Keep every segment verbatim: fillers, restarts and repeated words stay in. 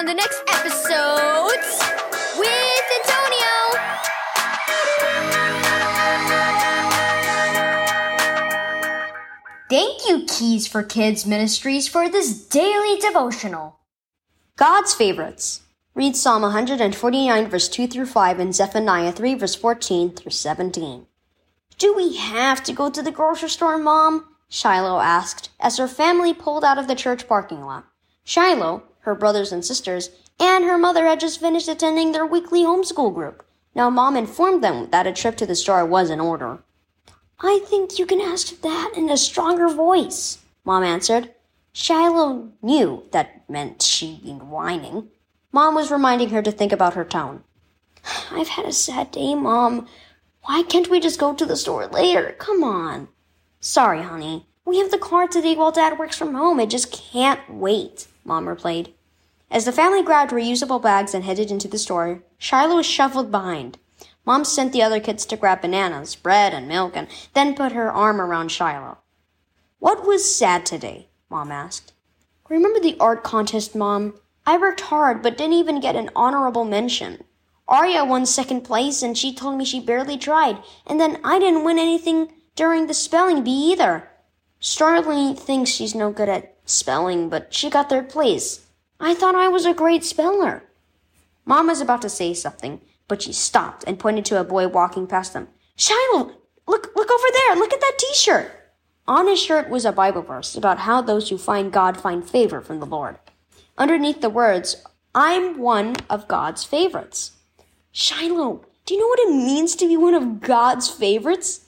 on the next episodes with Antonio. Thank you, Keys for Kids Ministries, for this daily devotional. God's Favorites. Read Psalm one forty-nine, verse two through five, and Zephaniah three, verse fourteen through seventeen. Do we have to go to the grocery store, Mom? Shiloh asked as her family pulled out of the church parking lot. Shiloh, her brothers and sisters, and her mother had just finished attending their weekly homeschool group. Now Mom informed them that a trip to the store was in order. I think you can ask that in a stronger voice, Mom answered. Shiloh knew that meant she'd been whining. Mom was reminding her to think about her tone. I've had a sad day, Mom. Why can't we just go to the store later? Come on. Sorry, honey. We have the car today while Dad works from home. It just can't wait, Mom replied. As the family grabbed reusable bags and headed into the store, Shiloh shuffled behind. Mom sent the other kids to grab bananas, bread, and milk, and then put her arm around Shiloh. What was sad today? Mom asked. Remember the art contest, Mom? I worked hard but didn't even get an honorable mention. Arya won second place, and she told me she barely tried, and then I didn't win anything during the spelling bee either. Starling thinks she's no good at spelling, but she got third place. I thought I was a great speller. Mom was about to say something, but she stopped and pointed to a boy walking past them. Shiloh, look, look over there. Look at that T-shirt. On his shirt was a Bible verse about how those who find God find favor from the Lord. Underneath the words, I'm one of God's favorites. Shiloh, do you know what it means to be one of God's favorites?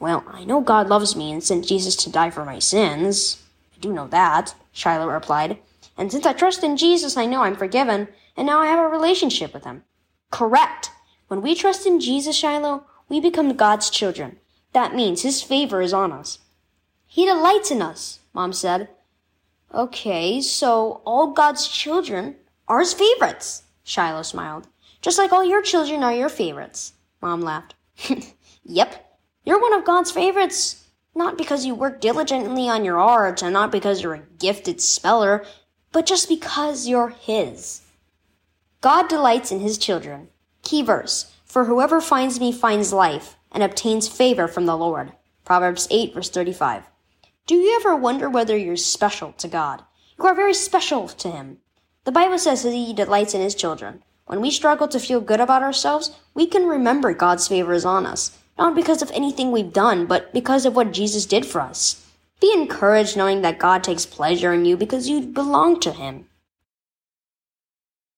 Well, I know God loves me and sent Jesus to die for my sins. I do know that, Shiloh replied. And since I trust in Jesus, I know I'm forgiven, and now I have a relationship with him. Correct. When we trust in Jesus, Shiloh, we become God's children. That means his favor is on us. He delights in us, Mom said. Okay, so all God's children are his favorites, Shiloh smiled. Just like all your children are your favorites, Mom laughed. Yep, you're one of God's favorites, not because you work diligently on your art and not because you're a gifted speller, but just because you're his. God delights in his children. Key verse, for whoever finds me finds life and obtains favor from the Lord. Proverbs eight, verse thirty-five. Do you ever wonder whether you're special to God? You are very special to him. The Bible says that he delights in his children. When we struggle to feel good about ourselves, we can remember God's favor is on us, not because of anything we've done, but because of what Jesus did for us. Be encouraged knowing that God takes pleasure in you because you belong to him.